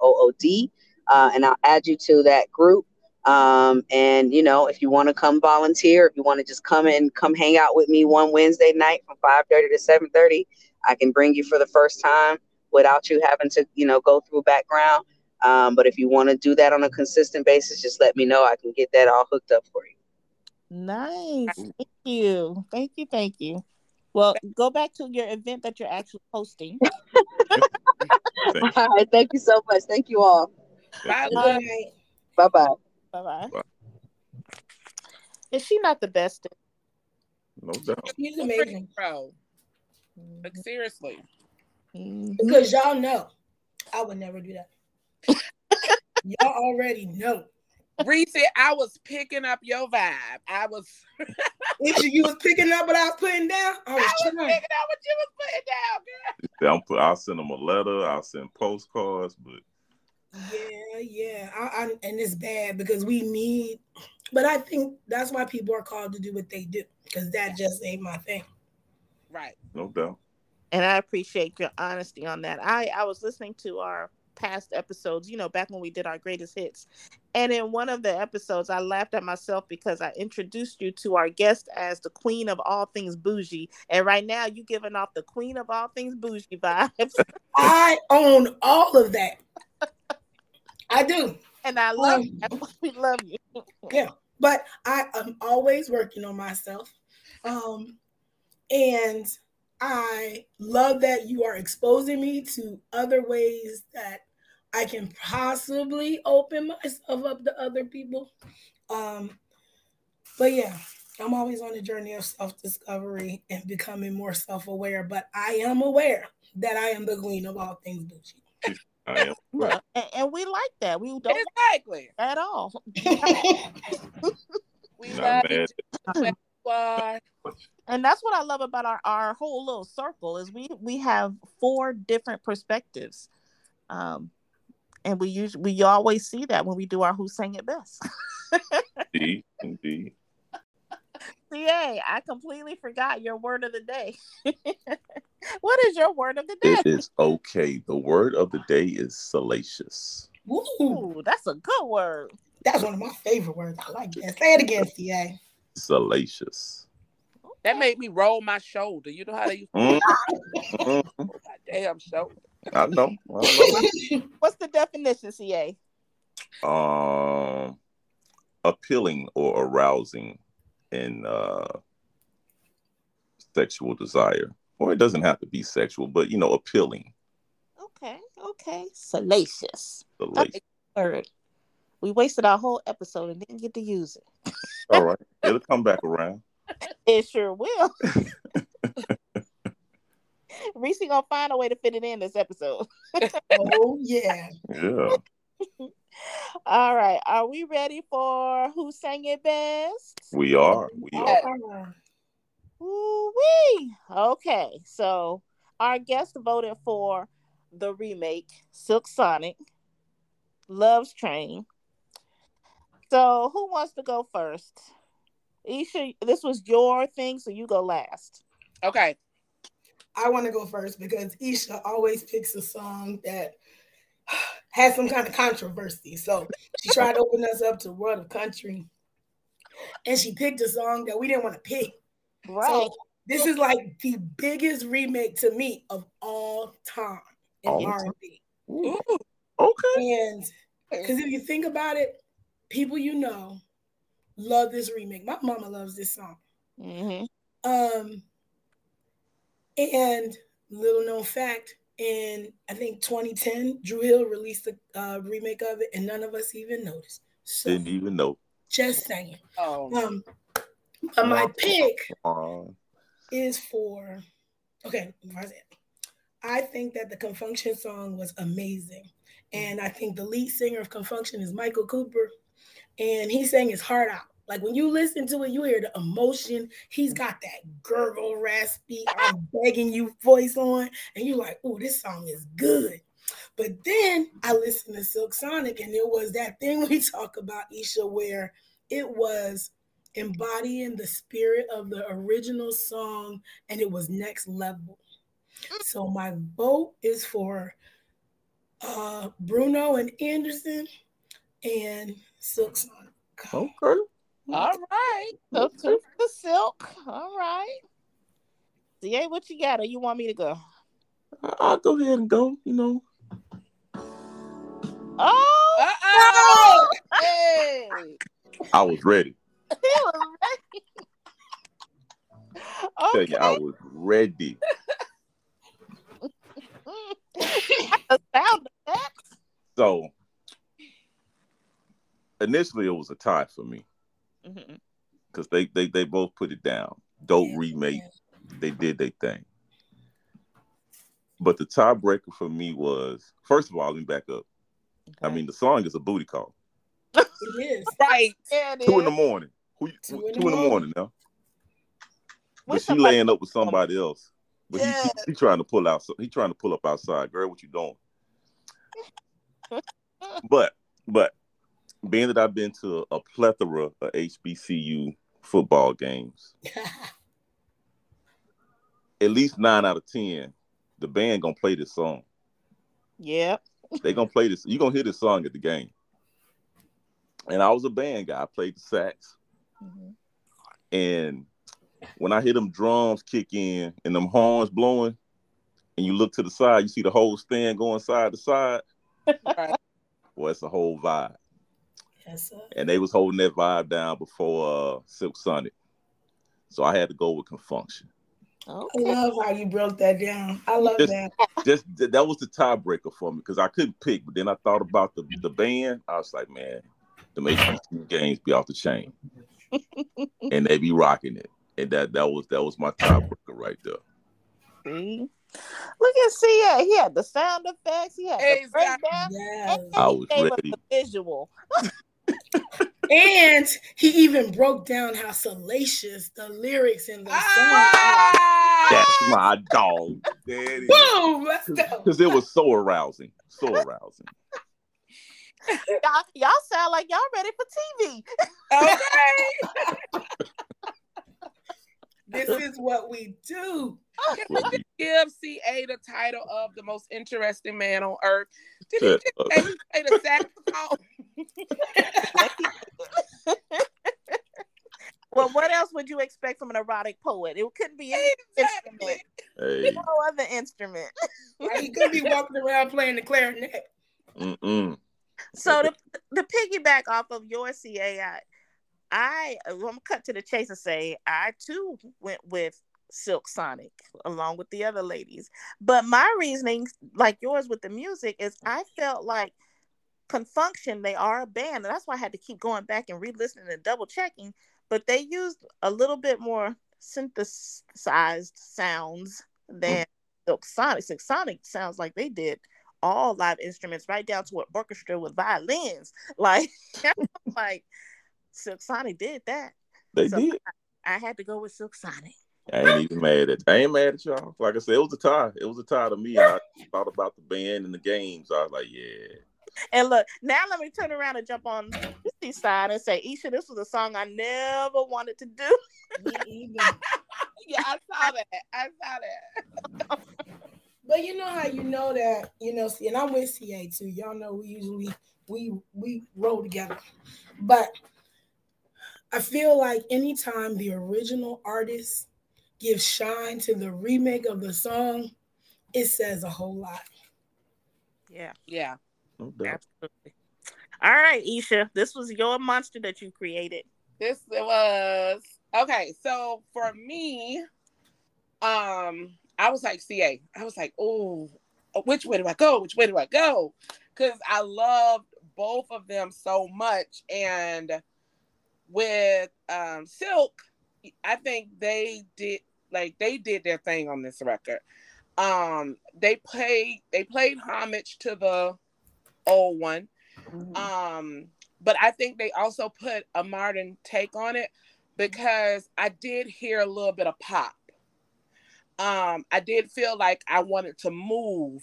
Wharwood. And I'll add you to that group. And, you know, if you want to come volunteer, if you want to just come hang out with me one Wednesday night from 5:30 to 7:30, I can bring you for the first time without you having to, you know, go through background. But if you want to do that on a consistent basis, just let me know. I can get that all hooked up for you. Nice. Thank you. Thank you. Thank you. Well, go back to your event that you're actually hosting. All right. Thank you so much. Thank you all. Bye-bye. Bye-bye. Bye-bye. Bye. Is she not the best? No doubt. She's amazing. Pro. Like, seriously. Because y'all know I would never do that. Y'all already know. Reese, I was picking up your vibe. I was You was picking up what I was putting down. I was picking up what you was putting down, girl. I'll send them a letter. I'll send postcards, but yeah. And it's bad because we need. But I think that's why people are called to do what they do, because that just ain't my thing. Right. No doubt. And I appreciate your honesty on that. I was listening to our past episodes, you know, back when we did our greatest hits. And in one of the episodes, I laughed at myself because I introduced you to our guest as the queen of all things bougie. And right now, you're giving off the queen of all things bougie vibes. I own all of that. I do. And I love you. We love you. Yeah. But I am always working on myself. And I love that you are exposing me to other ways that I can possibly open myself up to other people. But yeah, I'm always on a journey of self-discovery and becoming more self-aware. But I am aware that I am the queen of all things bougie. I am. Right. And we like that. We don't exactly at all. We love it. And that's what I love about our whole little circle is we have four different perspectives. And we always see that when we do our Who Sang It Best. Indeed. CA, I completely forgot your word of the day. What is your word of the day? It is okay. The word of the day is salacious. Ooh, that's a good word. That's one of my favorite words. I like that. Say it again, CA. Salacious. That made me roll my shoulder. You know how they used to my damn shoulder. I know. What's the definition, CA? Appealing or arousing in sexual desire. Or it doesn't have to be sexual, but you know, appealing. Okay. Salacious. Word. We wasted our whole episode and didn't get to use it. All right. It'll come back around. It sure will. Reese gonna find a way to fit it in this episode. Oh yeah. All right. Are we ready for Who Sang It Best? We are. Ooh-wee. Okay. So our guest voted for the remake, Silk Sonic, Love's Train. So who wants to go first? Isha, this was your thing, so you go last. Okay. I want to go first because Isha always picks a song that has some kind of controversy. So she tried to open us up to the world of country. And she picked a song that we didn't want to pick. Right. So this is like the biggest remake to me of all time in R&B. Ooh. Okay. And because if you think about it, people you know love this remake. My mama loves this song. Mm-hmm. And little known fact, in I think 2010, Dru Hill released a remake of it, and none of us even noticed. So, didn't even know. Just saying. Oh. But my pick is for. Okay, I think that the Confunction song was amazing, and I think the lead singer of Confunction is Michael Cooper. And he sang his heart out. Like when you listen to it, you hear the emotion. He's got that gurgle, raspy, I'm begging you voice on. And you're like, oh, this song is good. But then I listened to Silk Sonic, and it was that thing we talk about, Isha, where it was embodying the spirit of the original song, and it was next level. So my vote is for Bruno and Anderson and Silk Sonic. Okay. All right. So two for the Silk. All right. DA, what you got? Or you want me to go? I'll go ahead and go, you know. Oh! Hey. I was ready. He was ready. Okay. Tell you, I was ready. Sound effects. So initially, it was a tie for me because they both put it down. Dope remake. They did their thing. But the tiebreaker for me was, first of all, let me back up. Okay. I mean, the song is a booty call. It is. Right. Two in the morning. Two in the morning now. But she laying up with somebody else. But yeah. He's trying to pull out. So he's trying to pull up outside. Girl, what you doing? But being that I've been to a plethora of HBCU football games, at least 9 out of 10, the band gonna play this song. Yep. They gonna play this. You're gonna hear this song at the game. And I was a band guy. I played the sax. Mm-hmm. And when I hear them drums kick in and them horns blowing, and you look to the side, you see the whole stand going side to side. Right. Well, it's a whole vibe. Yes, sir. And they was holding that vibe down before Silk Sonic. So I had to go with Confunction. Okay. I love how you broke that down. I love that. That was the tiebreaker for me because I couldn't pick. But then I thought about the band. I was like, man, the HBCU games be off the chain. And they be rocking it. And that was my tiebreaker right there. See? Look at CA. He had the sound effects. He had the breakdown. Yes. And I was ready. The visual. And he even broke down how salacious the lyrics in the song. That's my dog. Daddy. Boom! Let's go. Because it was so arousing. So arousing. Y'all sound like y'all ready for TV. Okay. This is what we do. Give CA the title of the most interesting man on earth. Did he just say he played a saxophone? Well, what else would you expect from an erotic poet? It couldn't be any instrument. Hey. No other instrument. Right, he could be walking around playing the clarinet. Mm-mm. So the piggyback off of your CA, I'm going to cut to the chase and say I too went with Silk Sonic along with the other ladies. But my reasoning, like yours with the music, is I felt like Confunction, they are a band. And that's why I had to keep going back and re-listening and double checking. But they used a little bit more synthesized sounds than Silk Sonic. Silk Sonic sounds like they did all live instruments right down to an orchestra with violins. Like, like Silk Sonic did that. They did. I had to go with Silk Sonic. I ain't mad at y'all. Like I said, it was a tie. It was a tie to me. I thought about the band and the games. I was like, yeah. And look, now let me turn around and jump on Missy's side and say, Isha, this was a song I never wanted to do. Yeah, I saw that. But you know how you know that, you know, see, and I'm with CA too. Y'all know we usually we roll together. But I feel like anytime the original artist gives shine to the remake of the song, it says a whole lot. Yeah. Yeah. No doubt. Absolutely. All right, Isha, this was your monster that you created. This was. Okay, so for me, I was like CA. I was like, oh, which way do I go? Which way do I go? Because I loved both of them so much. And with Silk, I think they did their thing on this record. They played homage to the old one. Mm-hmm. But I think they also put a modern take on it because I did hear a little bit of pop. I did feel like I wanted to move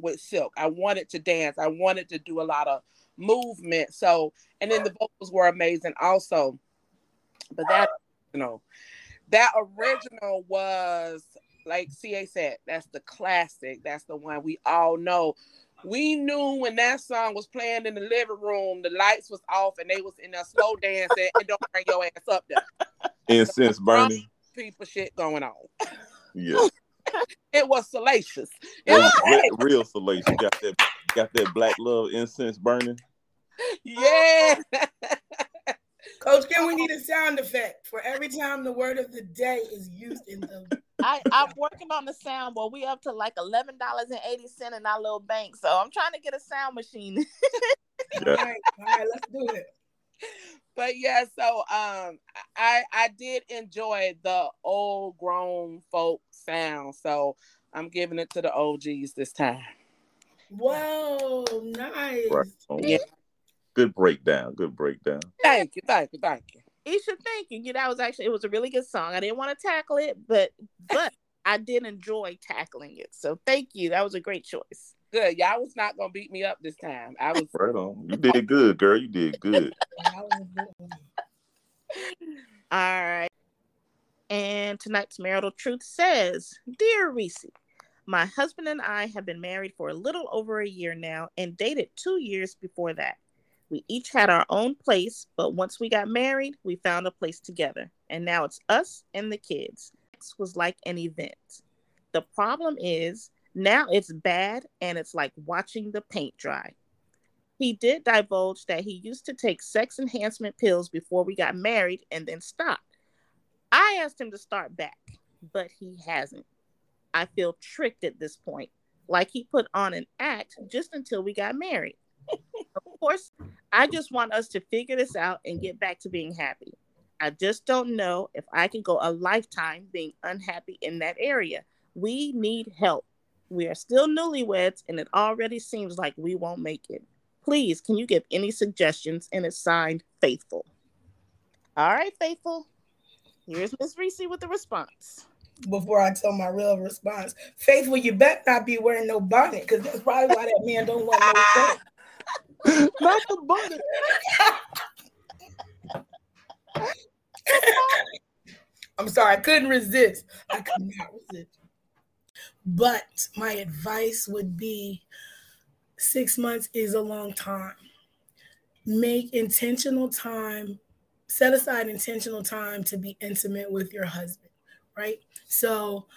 with Silk. I wanted to dance. I wanted to do a lot of movement. So, and then the vocals were amazing also. But that original was, like CA said, that's the classic. That's the one we all know. We knew when that song was playing in the living room, the lights was off and they was in there slow dancing and don't bring your ass up there. Incense burning. People shit going on. Yeah. It was salacious. It was real salacious. Got that black love incense burning. Yeah. Coach Kim, we need a sound effect for every time the word of the day is used in the... I'm working on the soundboard. We up to like $11.80 in our little bank. So I'm trying to get a sound machine. Yeah. All right, let's do it. But yeah, so I did enjoy the old grown folk sound. So I'm giving it to the OGs this time. Whoa, nice. Right. Oh, yeah. Good breakdown. Thank you. Isha, thank you. You know, it was a really good song. I didn't want to tackle it, but I did enjoy tackling it. So thank you. That was a great choice. Good. Y'all was not gonna beat me up this time. I was right on. You did good, girl. You did good. All right. And tonight's marital truth says, "Dear Reese, my husband and I have been married for a little over a year now and dated 2 years before that. We each had our own place, but once we got married, we found a place together. And now it's us and the kids. Sex was like an event. The problem is now it's bad and it's like watching the paint dry. He did divulge that he used to take sex enhancement pills before we got married and then stopped. I asked him to start back, but he hasn't. I feel tricked at this point, like he put on an act just until we got married. Of course, I just want us to figure this out and get back to being happy. I just don't know if I can go a lifetime being unhappy in that area. We need help. We are still newlyweds, and it already seems like we won't make it. Please, can you give any suggestions?" And it's signed, Faithful. All right, Faithful. Here's Miss Reese with the response. Before I tell my real response, Faithful, you better not be wearing no bonnet, because that's probably why that man don't want no bonnet. Not the bonnet. I'm sorry, I couldn't resist. I could not resist. But my advice would be, 6 months is a long time. Make intentional time, set aside intentional time to be intimate with your husband. Right? So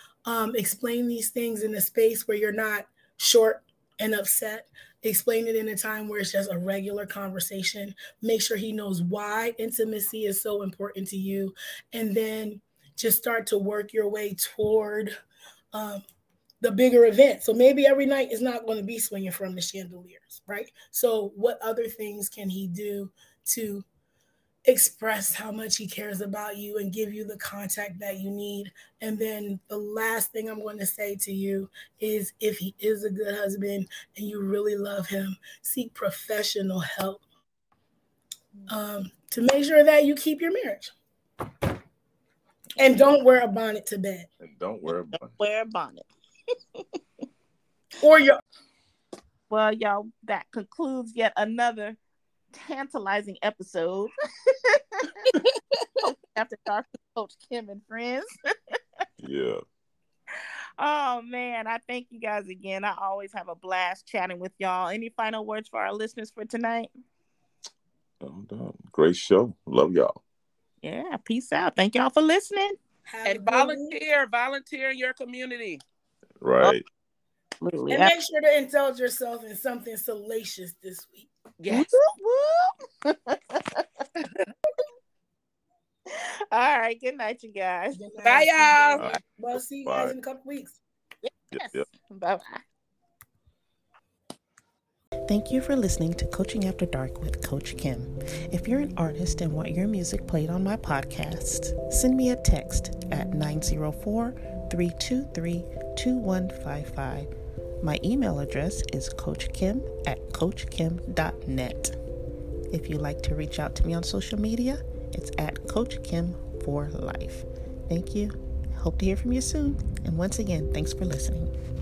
explain these things in a space where you're not short and upset. Explain it in a time where it's just a regular conversation. Make sure he knows why intimacy is so important to you. And then just start to work your way toward the bigger event. So maybe every night is not going to be swinging from the chandeliers, right? So what other things can he do to express how much he cares about you and give you the contact that you need? And then the last thing I'm going to say to you is, if he is a good husband and you really love him, seek professional help to make sure that you keep your marriage. And don't wear a bonnet to bed. And don't wear a bonnet. Don't wear a bonnet. Or your... Well, y'all, that concludes yet another tantalizing episode. After Dark with Coach Kim and Friends. Yeah. Oh man, I thank you guys again. I always have a blast chatting with y'all. Any final words for our listeners for tonight? Great show. Love y'all. Yeah, peace out. Thank y'all for listening. And volunteer in your community. Right. Absolutely. And make sure to indulge yourself in something salacious this week. Yes. Whoop, whoop. All right. Good night, you guys. Good night. Bye, y'all. Right. We'll see you guys in a couple weeks. Yes. Yep. Bye-bye. Thank you for listening to Coaching After Dark with Coach Kim. If you're an artist and want your music played on my podcast, send me a text at 904-323-2155. My email address is coachkim@coachkim.net. If you'd like to reach out to me on social media, it's at Coach Kim for Life. Thank you. Hope to hear from you soon. And once again, thanks for listening.